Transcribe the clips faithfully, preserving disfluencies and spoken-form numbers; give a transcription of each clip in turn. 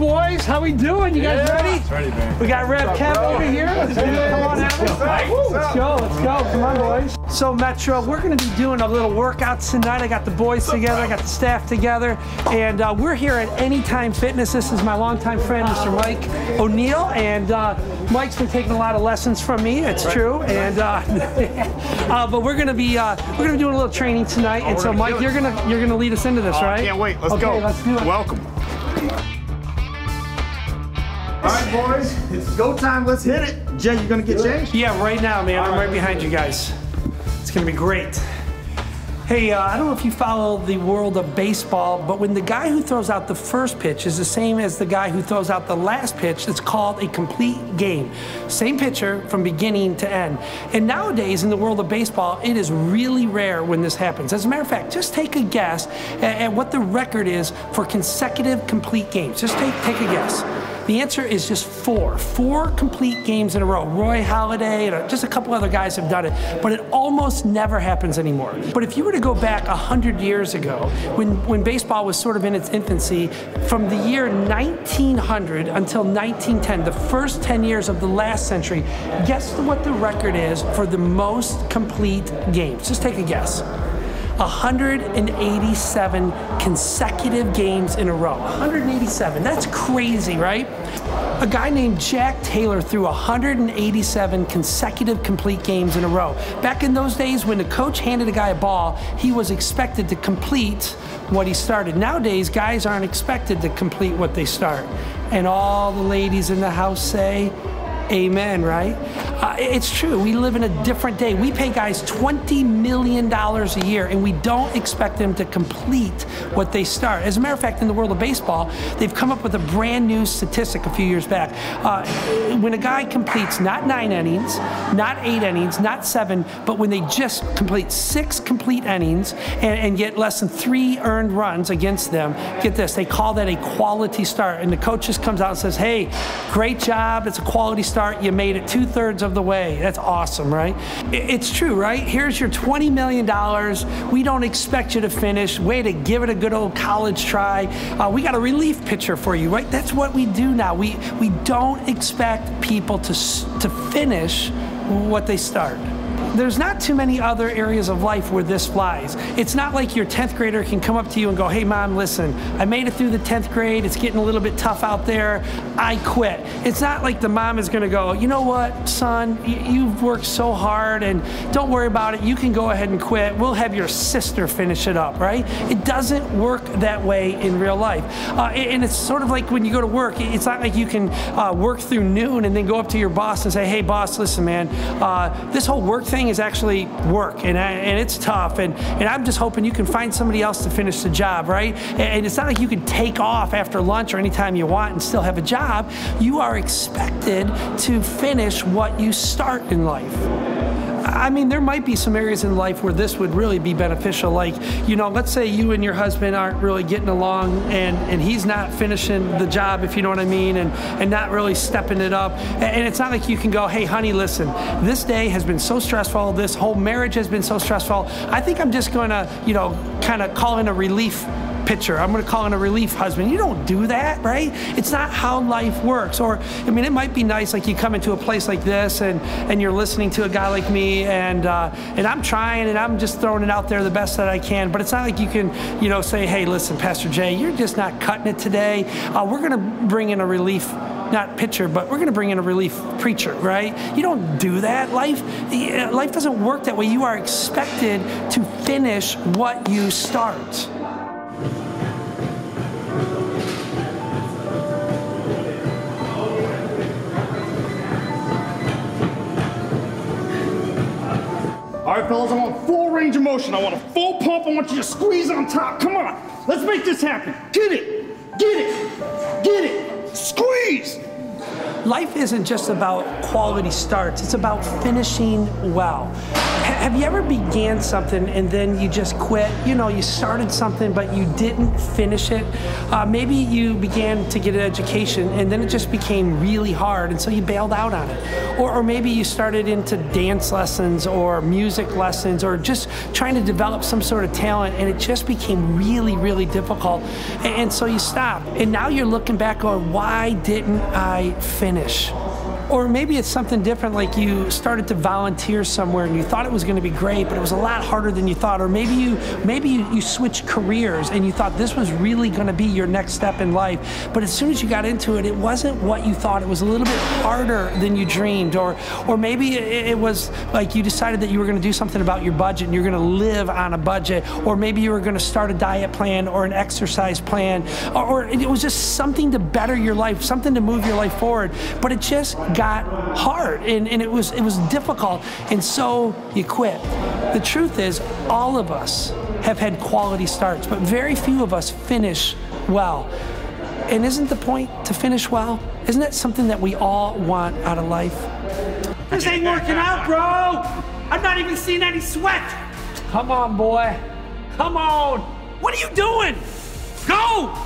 boys? How we doing? You guys yeah. ready? Ready, man. We got Rev Kev over here. Let's do it. Come on out. Let's go. Let's go. Come on, boys. So, Metro, we're going to be doing a little workout tonight. I got the boys together. I got the staff together. And uh, we're here at Anytime Fitness. This is my longtime friend, Mister Mike O'Neill. And uh, Mike's been taking a lot of lessons from me. It's right. true. And uh, uh, but we're going to be uh, we're going to be doing a little training tonight. Oh, and so, Mike, you're going to you're going to lead us into this, uh, right? I can't wait. Let's okay, go. Let's do it. Welcome. All right, boys, it's go time. Let's hit it. Jay, you gonna get changed? Yeah, right now, man. All I'm right, right behind you guys. It's gonna be great. Hey, uh, I don't know if you follow the world of baseball, but when the guy who throws out the first pitch is the same as the guy who throws out the last pitch, it's called a complete game. Same pitcher from beginning to end. And nowadays, in the world of baseball, it is really rare when this happens. As a matter of fact, just take a guess at, at what the record is for consecutive complete games. Just take, take a guess. The answer is just four. Four complete games in a row. Roy Halladay and just a couple other guys have done it, but it almost never happens anymore. But if you were to go back one hundred years ago, when, when baseball was sort of in its infancy, from the year nineteen hundred until nineteen ten, the first ten years of the last century, guess what the record is for the most complete games? Just take a guess. one hundred eighty-seven consecutive games in a row. one hundred eighty-seven, that's crazy, right? A guy named Jack Taylor threw one hundred eighty-seven consecutive complete games in a row. Back in those days, when the coach handed a guy a ball, he was expected to complete what he started. Nowadays, guys aren't expected to complete what they start. And all the ladies in the house say, amen, right? Uh, it's true. We live in a different day. We pay guys twenty million dollars a year, and we don't expect them to complete what they start. As a matter of fact, in the world of baseball, they've come up with a brand new statistic a few years back. Uh, when a guy completes not nine innings, not eight innings, not seven, but when they just complete six complete innings and, and get less than three earned runs against them, get this, they call that a quality start. And the coach just comes out and says, hey, great job. It's a quality start. You made it two-thirds of the way. That's awesome, right? It's true, right? Here's your twenty million dollars. We don't expect you to finish. Way to give it a good old college try. Uh, we got a relief pitcher for you, right? That's what we do now. We we don't expect people to to finish what they start. There's not too many other areas of life where this flies. It's not like your tenth grader can come up to you and go, hey, Mom, listen, I made it through the tenth grade. It's getting a little bit tough out there. I quit. It's not like the mom is going to go, you know what, son, you've worked so hard and don't worry about it. You can go ahead and quit. We'll have your sister finish it up, right? It doesn't work that way in real life. Uh, and it's sort of like when you go to work, it's not like you can uh, work through noon and then go up to your boss and say, hey, boss, listen, man, uh, this whole work thing is actually work, and I, and it's tough, and, and I'm just hoping you can find somebody else to finish the job, right? And, and it's not like you can take off after lunch or anytime you want and still have a job. You are expected to finish what you start in life. I mean, there might be some areas in life where this would really be beneficial. Like, you know, let's say you and your husband aren't really getting along, and, and he's not finishing the job, if you know what I mean, and, and not really stepping it up. And it's not like you can go, hey, honey, listen, this day has been so stressful. This whole marriage has been so stressful. I think I'm just going to, you know, kind of call in a relief pitcher. I'm going to call in a relief husband. You don't do that, right? It's not how life works. Or, I mean, it might be nice, like you come into a place like this and, and you're listening to a guy like me, and uh, and I'm trying and I'm just throwing it out there the best that I can. But it's not like you can, you know, say, hey, listen, Pastor Jay, you're just not cutting it today. Uh, we're going to bring in a relief not pitcher, but we're going to bring in a relief preacher, right? You don't do that. Life, life doesn't work that way. You are expected to finish what you start. All right, fellas, I want full range of motion. I want a full pump. I want you to squeeze on top. Come on. Let's make this happen. Get it. Get it. Get it. Squeeze. Life isn't just about quality starts, it's about finishing well. H- have you ever began something and then you just quit? You know, you started something but you didn't finish it. Uh, maybe you began to get an education and then it just became really hard and so you bailed out on it. Or, or maybe you started into dance lessons or music lessons or just trying to develop some sort of talent and it just became really, really difficult. And, and so you stopped. And now you're looking back going, why didn't I finish? Finish. Or maybe it's something different, like you started to volunteer somewhere and you thought it was going to be great, but it was a lot harder than you thought. Or maybe you maybe you, you switched careers and you thought this was really going to be your next step in life, but as soon as you got into it, it wasn't what you thought. It was a little bit harder than you dreamed. Or or maybe it, it was like you decided that you were going to do something about your budget and you're going to live on a budget. Or maybe you were going to start a diet plan or an exercise plan. Or, or it was just something to better your life, something to move your life forward, but it just got hard and, and it was it was difficult, and so you quit. The truth is, all of us have had quality starts, but very few of us finish well. And isn't the point to finish well? Isn't that something that we all want out of life? This ain't working out, bro! I'm not even seeing any sweat! Come on, boy. Come on! What are you doing? Go!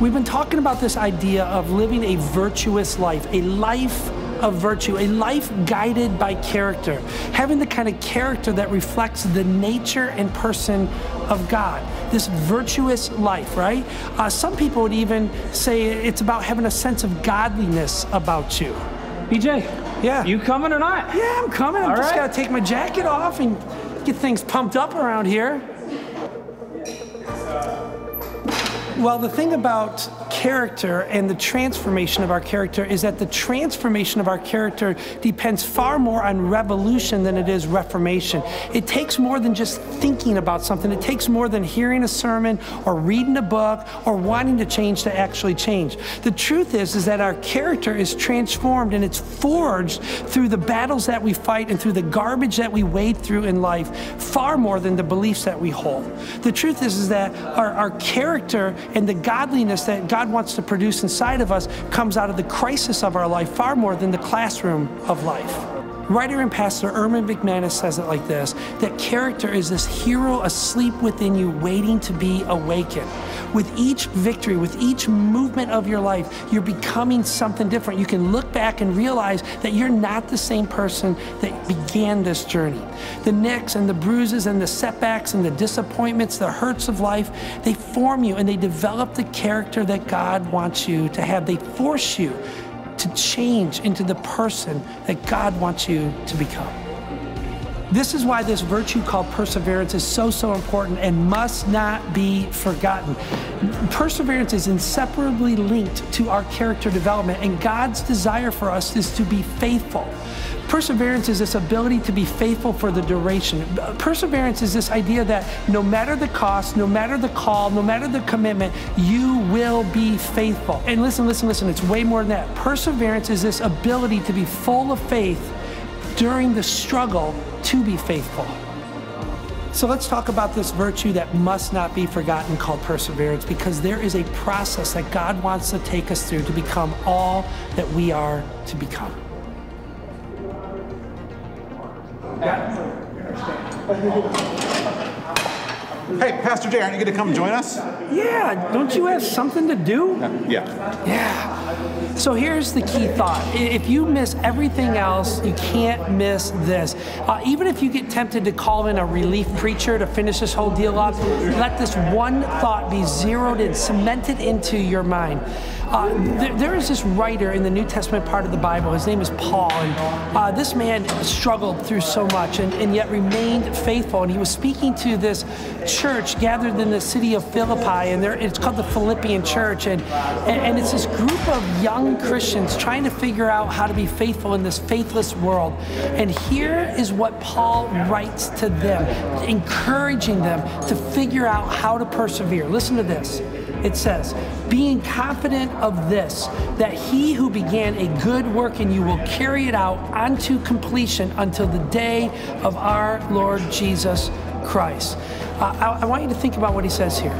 We've been talking about this idea of living a virtuous life, a life of virtue, a life guided by character, having the kind of character that reflects the nature and person of God. This virtuous life, right? Uh, some people would even say it's about having a sense of godliness about you. B J, yeah, you coming or not? Yeah, I'm coming. I'm All just right. Gotta take my jacket off and get things pumped up around here. Well, the thing about character and the transformation of our character is that the transformation of our character depends far more on revolution than it is reformation. It takes more than just thinking about something. It takes more than hearing a sermon or reading a book or wanting to change to actually change. The truth is, is that our character is transformed and it's forged through the battles that we fight and through the garbage that we wade through in life, far more than the beliefs that we hold. The truth is, is that our, our character and the godliness that God wants to produce inside of us comes out of the crisis of our life far more than the classroom of life. Writer and pastor Erwin McManus says it like this, that character is this hero asleep within you waiting to be awakened. With each victory, with each movement of your life, you're becoming something different. You can look back and realize that you're not the same person that began this journey. The nicks and the bruises and the setbacks and the disappointments, the hurts of life, they form you and they develop the character that God wants you to have. They force you to change into the person that God wants you to become. This is why this virtue called perseverance is so, so important and must not be forgotten. Perseverance is inseparably linked to our character development, and God's desire for us is to be faithful. Perseverance is this ability to be faithful for the duration. Perseverance is this idea that no matter the cost, no matter the call, no matter the commitment, you will be faithful. And listen, listen, listen, it's way more than that. Perseverance is this ability to be full of faith during the struggle to be faithful. So let's talk about this virtue that must not be forgotten called perseverance, because there is a process that God wants to take us through to become all that we are to become. Hey, Pastor Jay, aren't you going to come join us? Yeah, don't you have something to do? Yeah. Yeah. yeah. So here's the key thought. If you miss everything else, you can't miss this. Uh, even if you get tempted to call in a relief preacher to finish this whole deal up, let this one thought be zeroed in, cemented into your mind. Uh, there, there is this writer in the New Testament part of the Bible. His name is Paul. And uh, this man struggled through so much and, and yet remained faithful. And he was speaking to this church gathered in the city of Philippi. And it's called the Philippian church. And, and, and it's this group of young Christians trying to figure out how to be faithful in this faithless world. And here is what Paul writes to them, encouraging them to figure out how to persevere. Listen to this. It says, being confident of this, that he who began a good work in you will carry it out unto completion until the day of our Lord Jesus Christ. Uh, I, I want you to think about what he says here.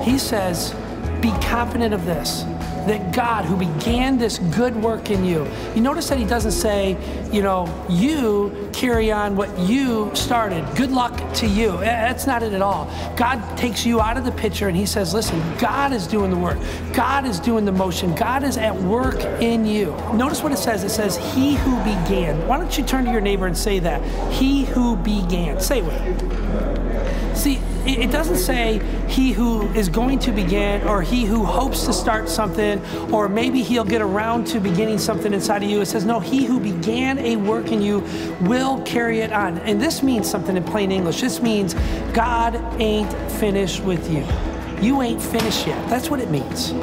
He says, be confident of this, that God, who began this good work in you, you notice that he doesn't say, you know, you carry on what you started. Good luck to you. That's not it at all. God takes you out of the picture and he says, listen, God is doing the work. God is doing the motion. God is at work in you. Notice what it says. It says, he who began. Why don't you turn to your neighbor and say that? He who began. Say it with me. See, it doesn't say he who is going to begin or he who hopes to start something or maybe he'll get around to beginning something inside of you. It says, no, he who began a work in you will carry it on. And this means something in plain English. This means God ain't finished with you. You ain't finished yet. That's what it means.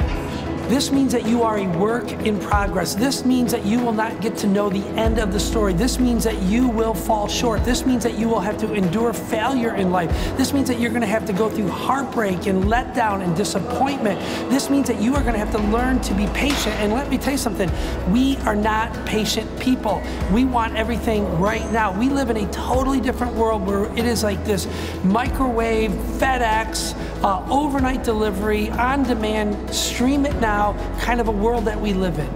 This means that you are a work in progress. This means that you will not get to know the end of the story. This means that you will fall short. This means that you will have to endure failure in life. This means that you're gonna have to go through heartbreak and letdown and disappointment. This means that you are gonna have to learn to be patient. And let me tell you something, we are not patient people. We want everything right now. We live in a totally different world where it is like this microwave, FedEx, uh, overnight delivery, on demand, stream it now. Kind of a world that we live in.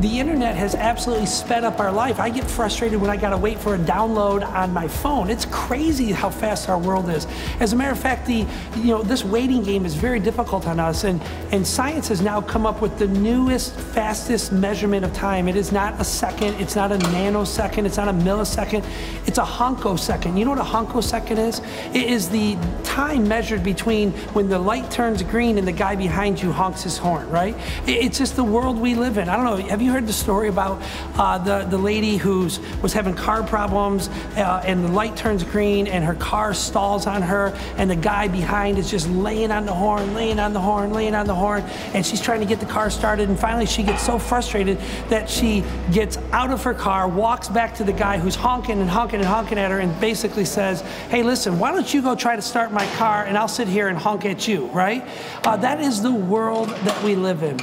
The internet has absolutely sped up our life. I get frustrated when I gotta wait for a download on my phone. It's crazy how fast our world is. As a matter of fact, the you know this waiting game is very difficult on us, and, and science has now come up with the newest, fastest measurement of time. It is not a second, it's not a nanosecond, it's not a millisecond, it's a honkosecond. You know what a honkosecond is? It is the time measured between when the light turns green and the guy behind you honks his horn, right? It's just the world we live in. I don't know, have you heard the story about uh, the, the lady who was having car problems uh, and the light turns green and her car stalls on her and the guy behind is just laying on the horn, laying on the horn, laying on the horn, and she's trying to get the car started, and finally she gets so frustrated that she gets out of her car, walks back to the guy who's honking and honking and honking at her, and basically says, hey, listen, why don't you go try to start my car and I'll sit here and honk at you, right? Uh, that is the world that we live in.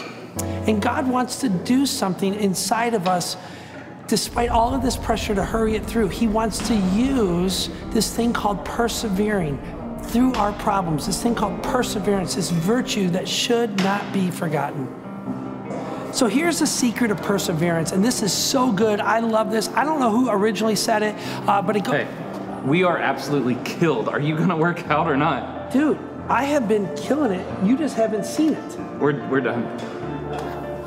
And God wants to do something inside of us, despite all of this pressure to hurry it through. He wants to use this thing called persevering through our problems, this thing called perseverance, this virtue that should not be forgotten. So here's the secret of perseverance, and this is so good. I love this. I don't know who originally said it, uh, but it goes. Hey, we are absolutely killed. Are you gonna work out or not? Dude, I have been killing it. You just haven't seen it. We're, we're done.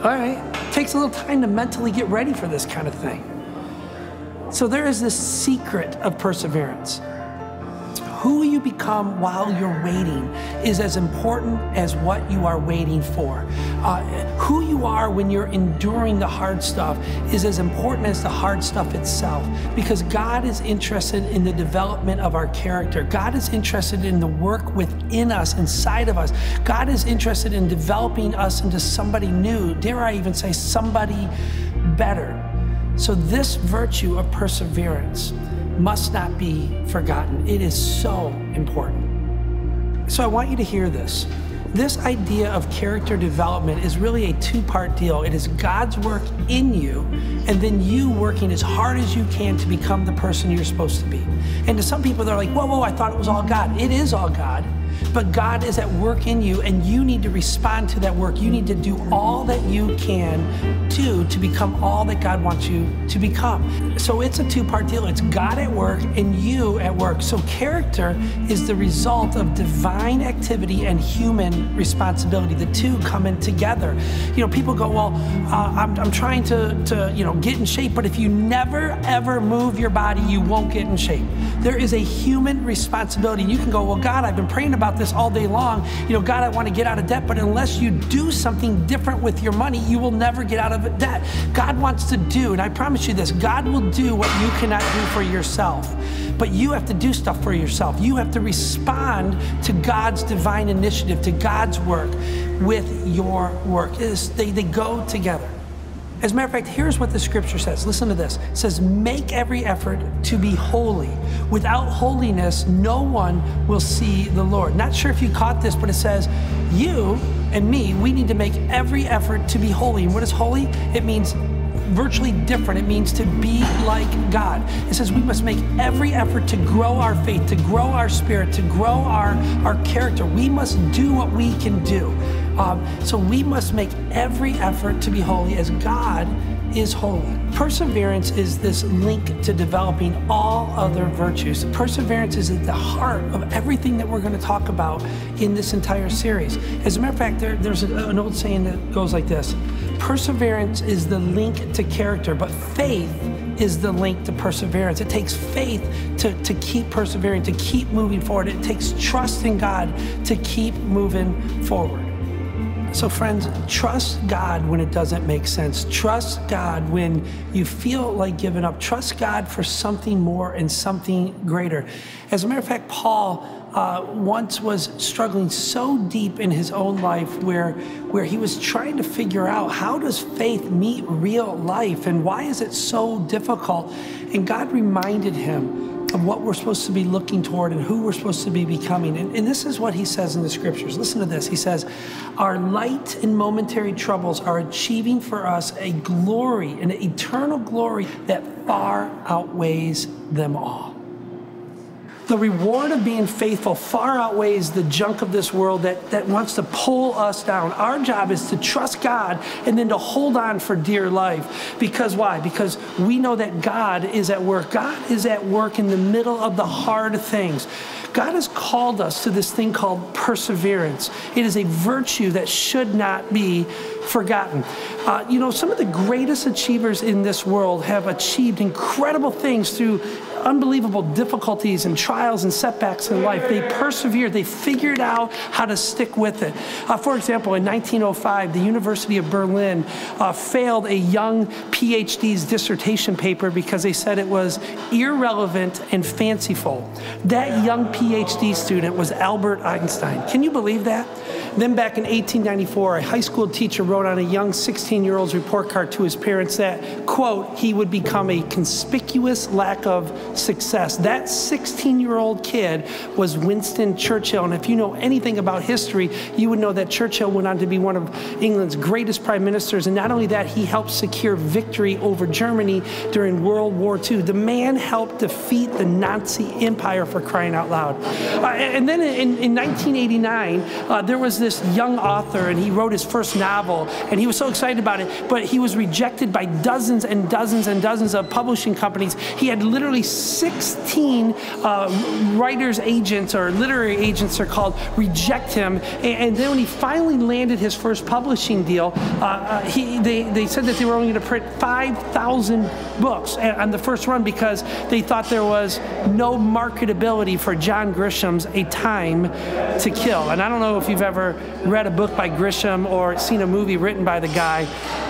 All right, takes a little time to mentally get ready for this kind of thing. So there is this secret of perseverance. Who you become while you're waiting is as important as what you are waiting for. Uh, who you are when you're enduring the hard stuff is as important as the hard stuff itself, because God is interested in the development of our character. God is interested in the work within us, inside of us. God is interested in developing us into somebody new, dare I even say somebody better. So this virtue of perseverance must not be forgotten. It is so important. So I want you to hear this. This idea of character development is really a two-part deal. It is God's work in you, and then you working as hard as you can to become the person you're supposed to be. And to some people, they're like, whoa, whoa, I thought it was all God. It is all God, but God is at work in you, and you need to respond to that work. You need to do all that you can do to become all that God wants you to become. So it's a two-part deal. It's God at work and you at work. So character is the result of divine activity and human responsibility. The two come in together. You know, people go, well, uh, I'm, I'm trying to, to, you know, get in shape, but if you never, ever move your body, you won't get in shape. There is a human responsibility. You can go, well, God, I've been praying about this all day long. You know, God, I want to get out of debt, but unless you do something different with your money, you will never get out of debt. God wants to do, and I promise you this, God will do what you cannot do for yourself, but you have to do stuff for yourself. You have to respond to God's divine initiative, to God God's work with your work. Is they, they go together. As a matter of fact, here's what the scripture says. Listen to this. It says, make every effort to be holy. Without holiness, no one will see the Lord. Not sure if you caught this, but it says, you and me, we need to make every effort to be holy. And what is holy? It means virtually different. It means to be like God. It says we must make every effort to grow our faith, to grow our spirit, to grow our, our character. We must do what we can do. Um, so we must make every effort to be holy as God is holy. Perseverance is this link to developing all other virtues. Perseverance is at the heart of everything that we're going to talk about in this entire series. As a matter of fact, there, there's an old saying that goes like this: perseverance is the link to character, but faith is the link to perseverance. It takes faith to, to keep persevering, to keep moving forward. It takes trust in God to keep moving forward. So friends, trust God when it doesn't make sense. Trust God when you feel like giving up. Trust God for something more and something greater. As a matter of fact, Paul uh, once was struggling so deep in his own life where, where he was trying to figure out, how does faith meet real life and why is it so difficult? And God reminded him of what we're supposed to be looking toward and who we're supposed to be becoming. And, and this is what he says in the scriptures. Listen to this. He says, our light and momentary troubles are achieving for us a glory, an eternal glory that far outweighs them all. The reward of being faithful far outweighs the junk of this world that, that wants to pull us down. Our job is to trust God and then to hold on for dear life. Because why? Because we know that God is at work. God is at work in the middle of the hard things. God has called us to this thing called perseverance. It is a virtue that should not be forgotten. Uh, you know, some of the greatest achievers in this world have achieved incredible things through unbelievable difficulties and trials and setbacks in life. They persevered. They figured out how to stick with it. Uh, for example, in nineteen oh five, the University of Berlin uh, failed a young PhD's dissertation paper because they said it was irrelevant and fanciful. That young PhD student was Albert Einstein. Can you believe that? Then back in eighteen ninety-four, a high school teacher wrote on a young sixteen-year-old's report card to his parents that, quote, he would become a conspicuous lack of success. That sixteen-year-old kid was Winston Churchill. And if you know anything about history, you would know that Churchill went on to be one of England's greatest prime ministers. And not only that, he helped secure victory over Germany during World War Two. The man helped defeat the Nazi Empire, for crying out loud. Uh, and then in, in nineteen eighty-nine, uh, there was this young author, and he wrote his first novel, and he was so excited about it, but he was rejected by dozens and dozens and dozens of publishing companies. He had literally sixteen uh, writers' agents, or literary agents they're called, reject him. And, and then when he finally landed his first publishing deal, uh, uh, he, they, they said that they were only going to print five thousand books on the first run because they thought there was no marketability for John Grisham's A Time to Kill. And I don't know if you've ever read a book by Grisham or seen a movie written by the guy.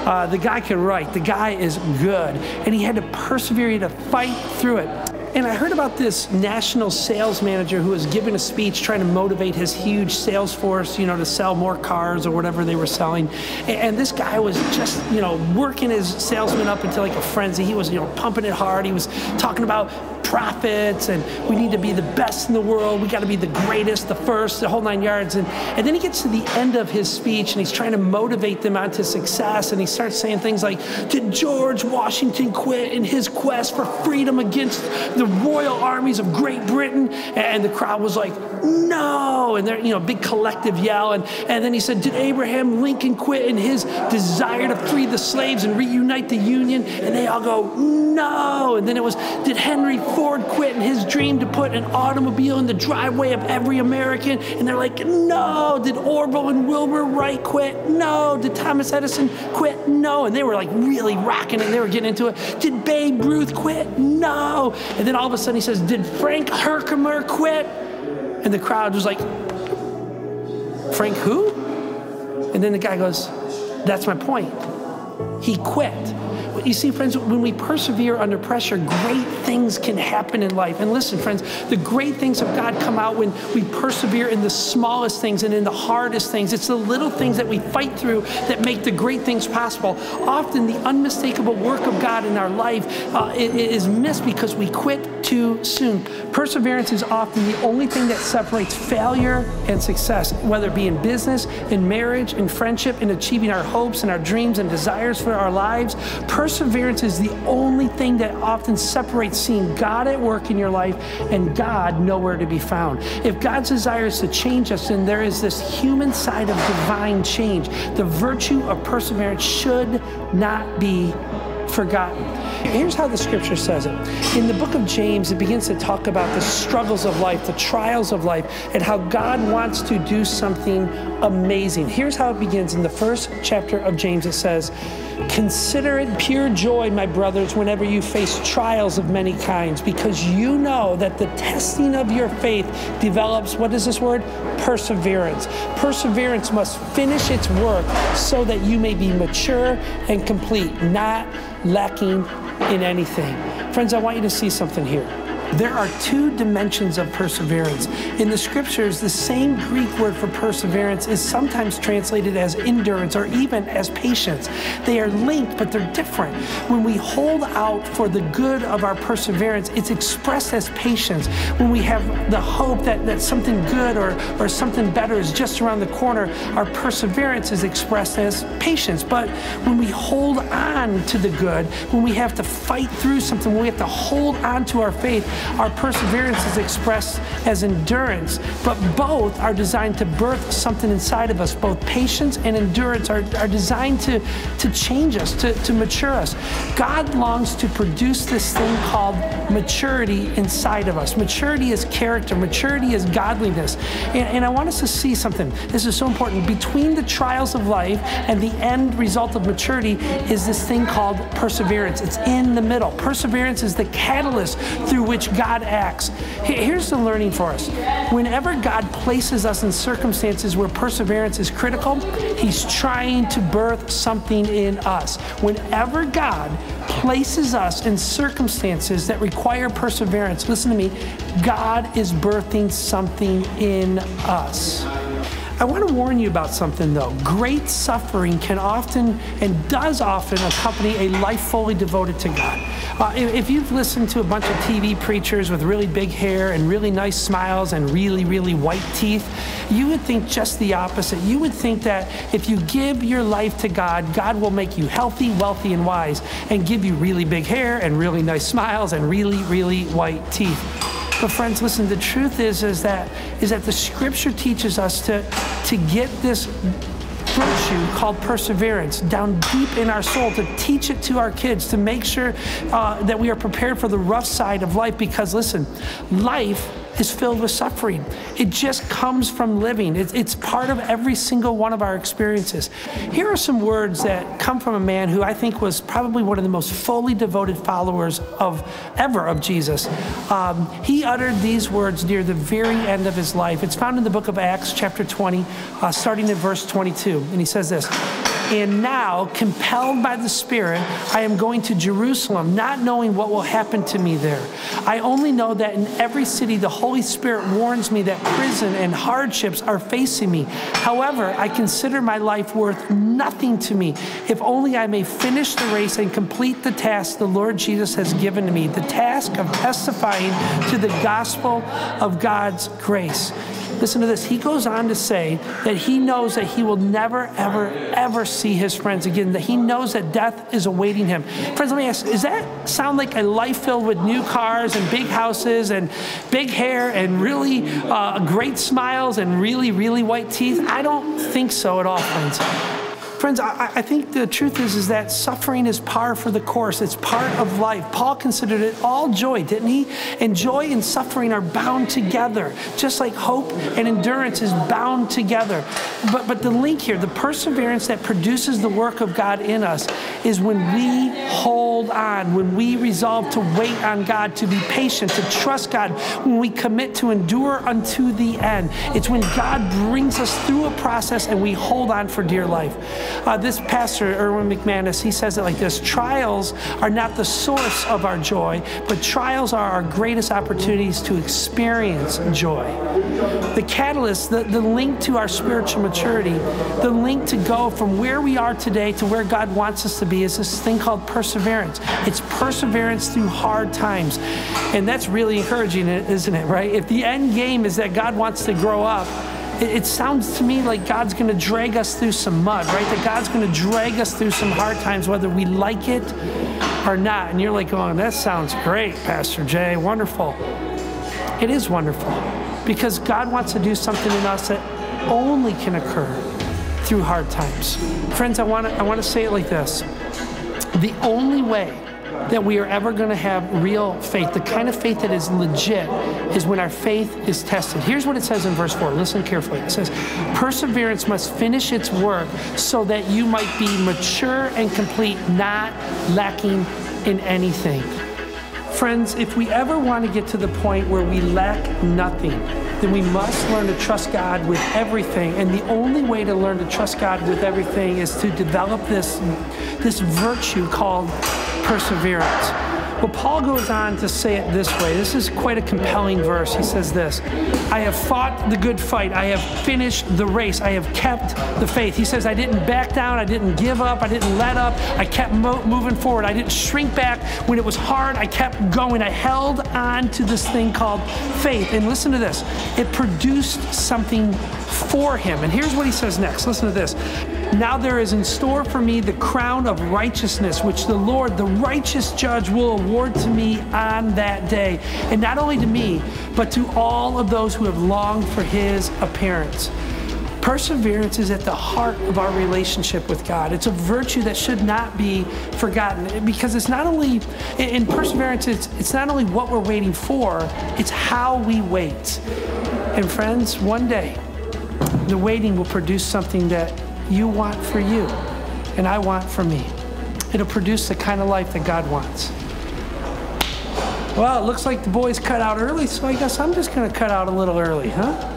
Uh, the guy can write. The guy is good. And he had to persevere to fight through it. And I heard about this national sales manager who was giving a speech trying to motivate his huge sales force, you know, to sell more cars or whatever they were selling. And this guy was just, you know, working his salesman up into like a frenzy. He was, you know, pumping it hard. He was talking about profits, and we need to be the best in the world. We got to be the greatest, the first, the whole nine yards. And, and then he gets to the end of his speech, and he's trying to motivate them onto success. And he starts saying things like, did George Washington quit in his quest for freedom against the royal armies of Great Britain? And the crowd was like, no. And there, you know, big collective yell. And, and then he said, did Abraham Lincoln quit in his desire to free the slaves and reunite the Union? And they all go, no. And then it was, did Henry Ford Ford quit in his dream to put an automobile in the driveway of every American? And they're like, no. Did Orville and Wilbur Wright quit? No. Did Thomas Edison quit? No. And they were like really rocking and they were getting into it. Did Babe Ruth quit? No. And then all of a sudden he says, did Frank Herkimer quit? And the crowd was like, Frank who? And then the guy goes, that's my point. He quit. You see, friends, when we persevere under pressure, great things can happen in life. And listen, friends, the great things of God come out when we persevere in the smallest things and in the hardest things. It's the little things that we fight through that make the great things possible. Often the unmistakable work of God in our life uh, is missed because we quit too too soon. Perseverance is often the only thing that separates failure and success, whether it be in business, in marriage, in friendship, in achieving our hopes and our dreams and desires for our lives. Perseverance is the only thing that often separates seeing God at work in your life and God nowhere to be found. If God's desire is to change us, then there is this human side of divine change. The virtue of perseverance should not be forgotten. Here's how the scripture says it. In the book of James, it begins to talk about the struggles of life, the trials of life, and how God wants to do something amazing. Here's how it begins in the first chapter of James. It says, "Consider it pure joy, my brothers, whenever you face trials of many kinds, because you know that the testing of your faith develops," what is this word? Perseverance. Perseverance must finish its work so that you may be mature and complete, not lacking in anything. Friends, I want you to see something here. There are two dimensions of perseverance. In the scriptures, the same Greek word for perseverance is sometimes translated as endurance or even as patience. They are linked, but they're different. When we hold out for the good of our perseverance, it's expressed as patience. When we have the hope that, that something good or, or something better is just around the corner, our perseverance is expressed as patience. But when we hold on to the good, when we have to fight through something, when we have to hold on to our faith, our perseverance is expressed as endurance, but both are designed to birth something inside of us. Both patience and endurance are, are designed to, to change us, to, to mature us. God longs to produce this thing called maturity inside of us. Maturity is character. Maturity is godliness. And, and I want us to see something. This is so important. Between the trials of life and the end result of maturity is this thing called perseverance. It's in the middle. Perseverance is the catalyst through which God acts. Here's the learning for us. Whenever God places us in circumstances where perseverance is critical, He's trying to birth something in us. Whenever God places us in circumstances that require perseverance, listen to me, God is birthing something in us. I want to warn you about something, though. Great suffering can often and does often accompany a life fully devoted to God. Uh, if you've listened to a bunch of T V preachers with really big hair and really nice smiles and really, really white teeth, you would think just the opposite. You would think that if you give your life to God, God will make you healthy, wealthy, and wise, and give you really big hair and really nice smiles and really, really white teeth. But friends, listen, the truth is, is, that, is that the scripture teaches us to, to get this virtue called perseverance down deep in our soul, to teach it to our kids, to make sure uh, that we are prepared for the rough side of life. Because listen, life is filled with suffering. It just comes from living. It's, it's part of every single one of our experiences. Here are some words that come from a man who I think was probably one of the most fully devoted followers of ever of Jesus. Um, he uttered these words near the very end of his life. It's found in the book of Acts, chapter twenty, uh, starting in verse twenty-two. And he says this, "And now, compelled by the Spirit, I am going to Jerusalem, not knowing what will happen to me there. I only know that in every city the Holy Spirit warns me that prison and hardships are facing me. However, I consider my life worth nothing to me, if only I may finish the race and complete the task the Lord Jesus has given to me, the task of testifying to the gospel of God's grace." Listen to this. He goes on to say that he knows that he will never, ever, ever see his friends again, that he knows that death is awaiting him. Friends, let me ask, does that sound like a life filled with new cars and big houses and big hair and really uh, great smiles and really, really white teeth? I don't think so at all, friends. Friends, I, I think the truth is, is that suffering is par for the course. It's part of life. Paul considered it all joy, didn't he? And joy and suffering are bound together, just like hope and endurance is bound together. But, but the link here, the perseverance that produces the work of God in us is when we hold on, when we resolve to wait on God, to be patient, to trust God, when we commit to endure unto the end. It's when God brings us through a process and we hold on for dear life. Uh, this pastor, Erwin McManus, he says it like this: trials are not the source of our joy, but trials are our greatest opportunities to experience joy. The catalyst, the, the link to our spiritual maturity, the link to go from where we are today to where God wants us to be is this thing called perseverance. It's perseverance through hard times. And that's really encouraging, isn't it, right? If the end game is that God wants to grow up, it sounds to me like God's going to drag us through some mud, right? That God's going to drag us through some hard times, whether we like it or not. And you're like, oh, that sounds great, Pastor Jay. Wonderful. It is wonderful because God wants to do something in us that only can occur through hard times. Friends, I want to, I want to say it like this. The only way that we are ever going to have real faith, the kind of faith that is legit, is when our faith is tested. Here's what it says in verse four. Listen carefully. It says, perseverance must finish its work so that you might be mature and complete, not lacking in anything. Friends, if we ever want to get to the point where we lack nothing, then we must learn to trust God with everything. And the only way to learn to trust God with everything is to develop this, this virtue called perseverance. Well, Paul goes on to say it this way. This is quite a compelling verse. He says this: I have fought the good fight. I have finished the race. I have kept the faith. He says, I didn't back down. I didn't give up. I didn't let up. I kept mo- moving forward. I didn't shrink back when it was hard. I kept going. I held on to this thing called faith. And listen to this. It produced something for him. And here's what he says next. Listen to this. Now there is in store for me the crown of righteousness, which the Lord, the righteous judge, will award to me on that day. And not only to me, but to all of those who have longed for his appearance. Perseverance is at the heart of our relationship with God. It's a virtue that should not be forgotten, because it's not only, in perseverance, it's, it's not only what we're waiting for, it's how we wait. And friends, one day, the waiting will produce something that you want for you and I want for me. It'll produce the kind of life that God wants. Well, it looks like the boys cut out early, so I guess I'm just going to cut out a little early, huh?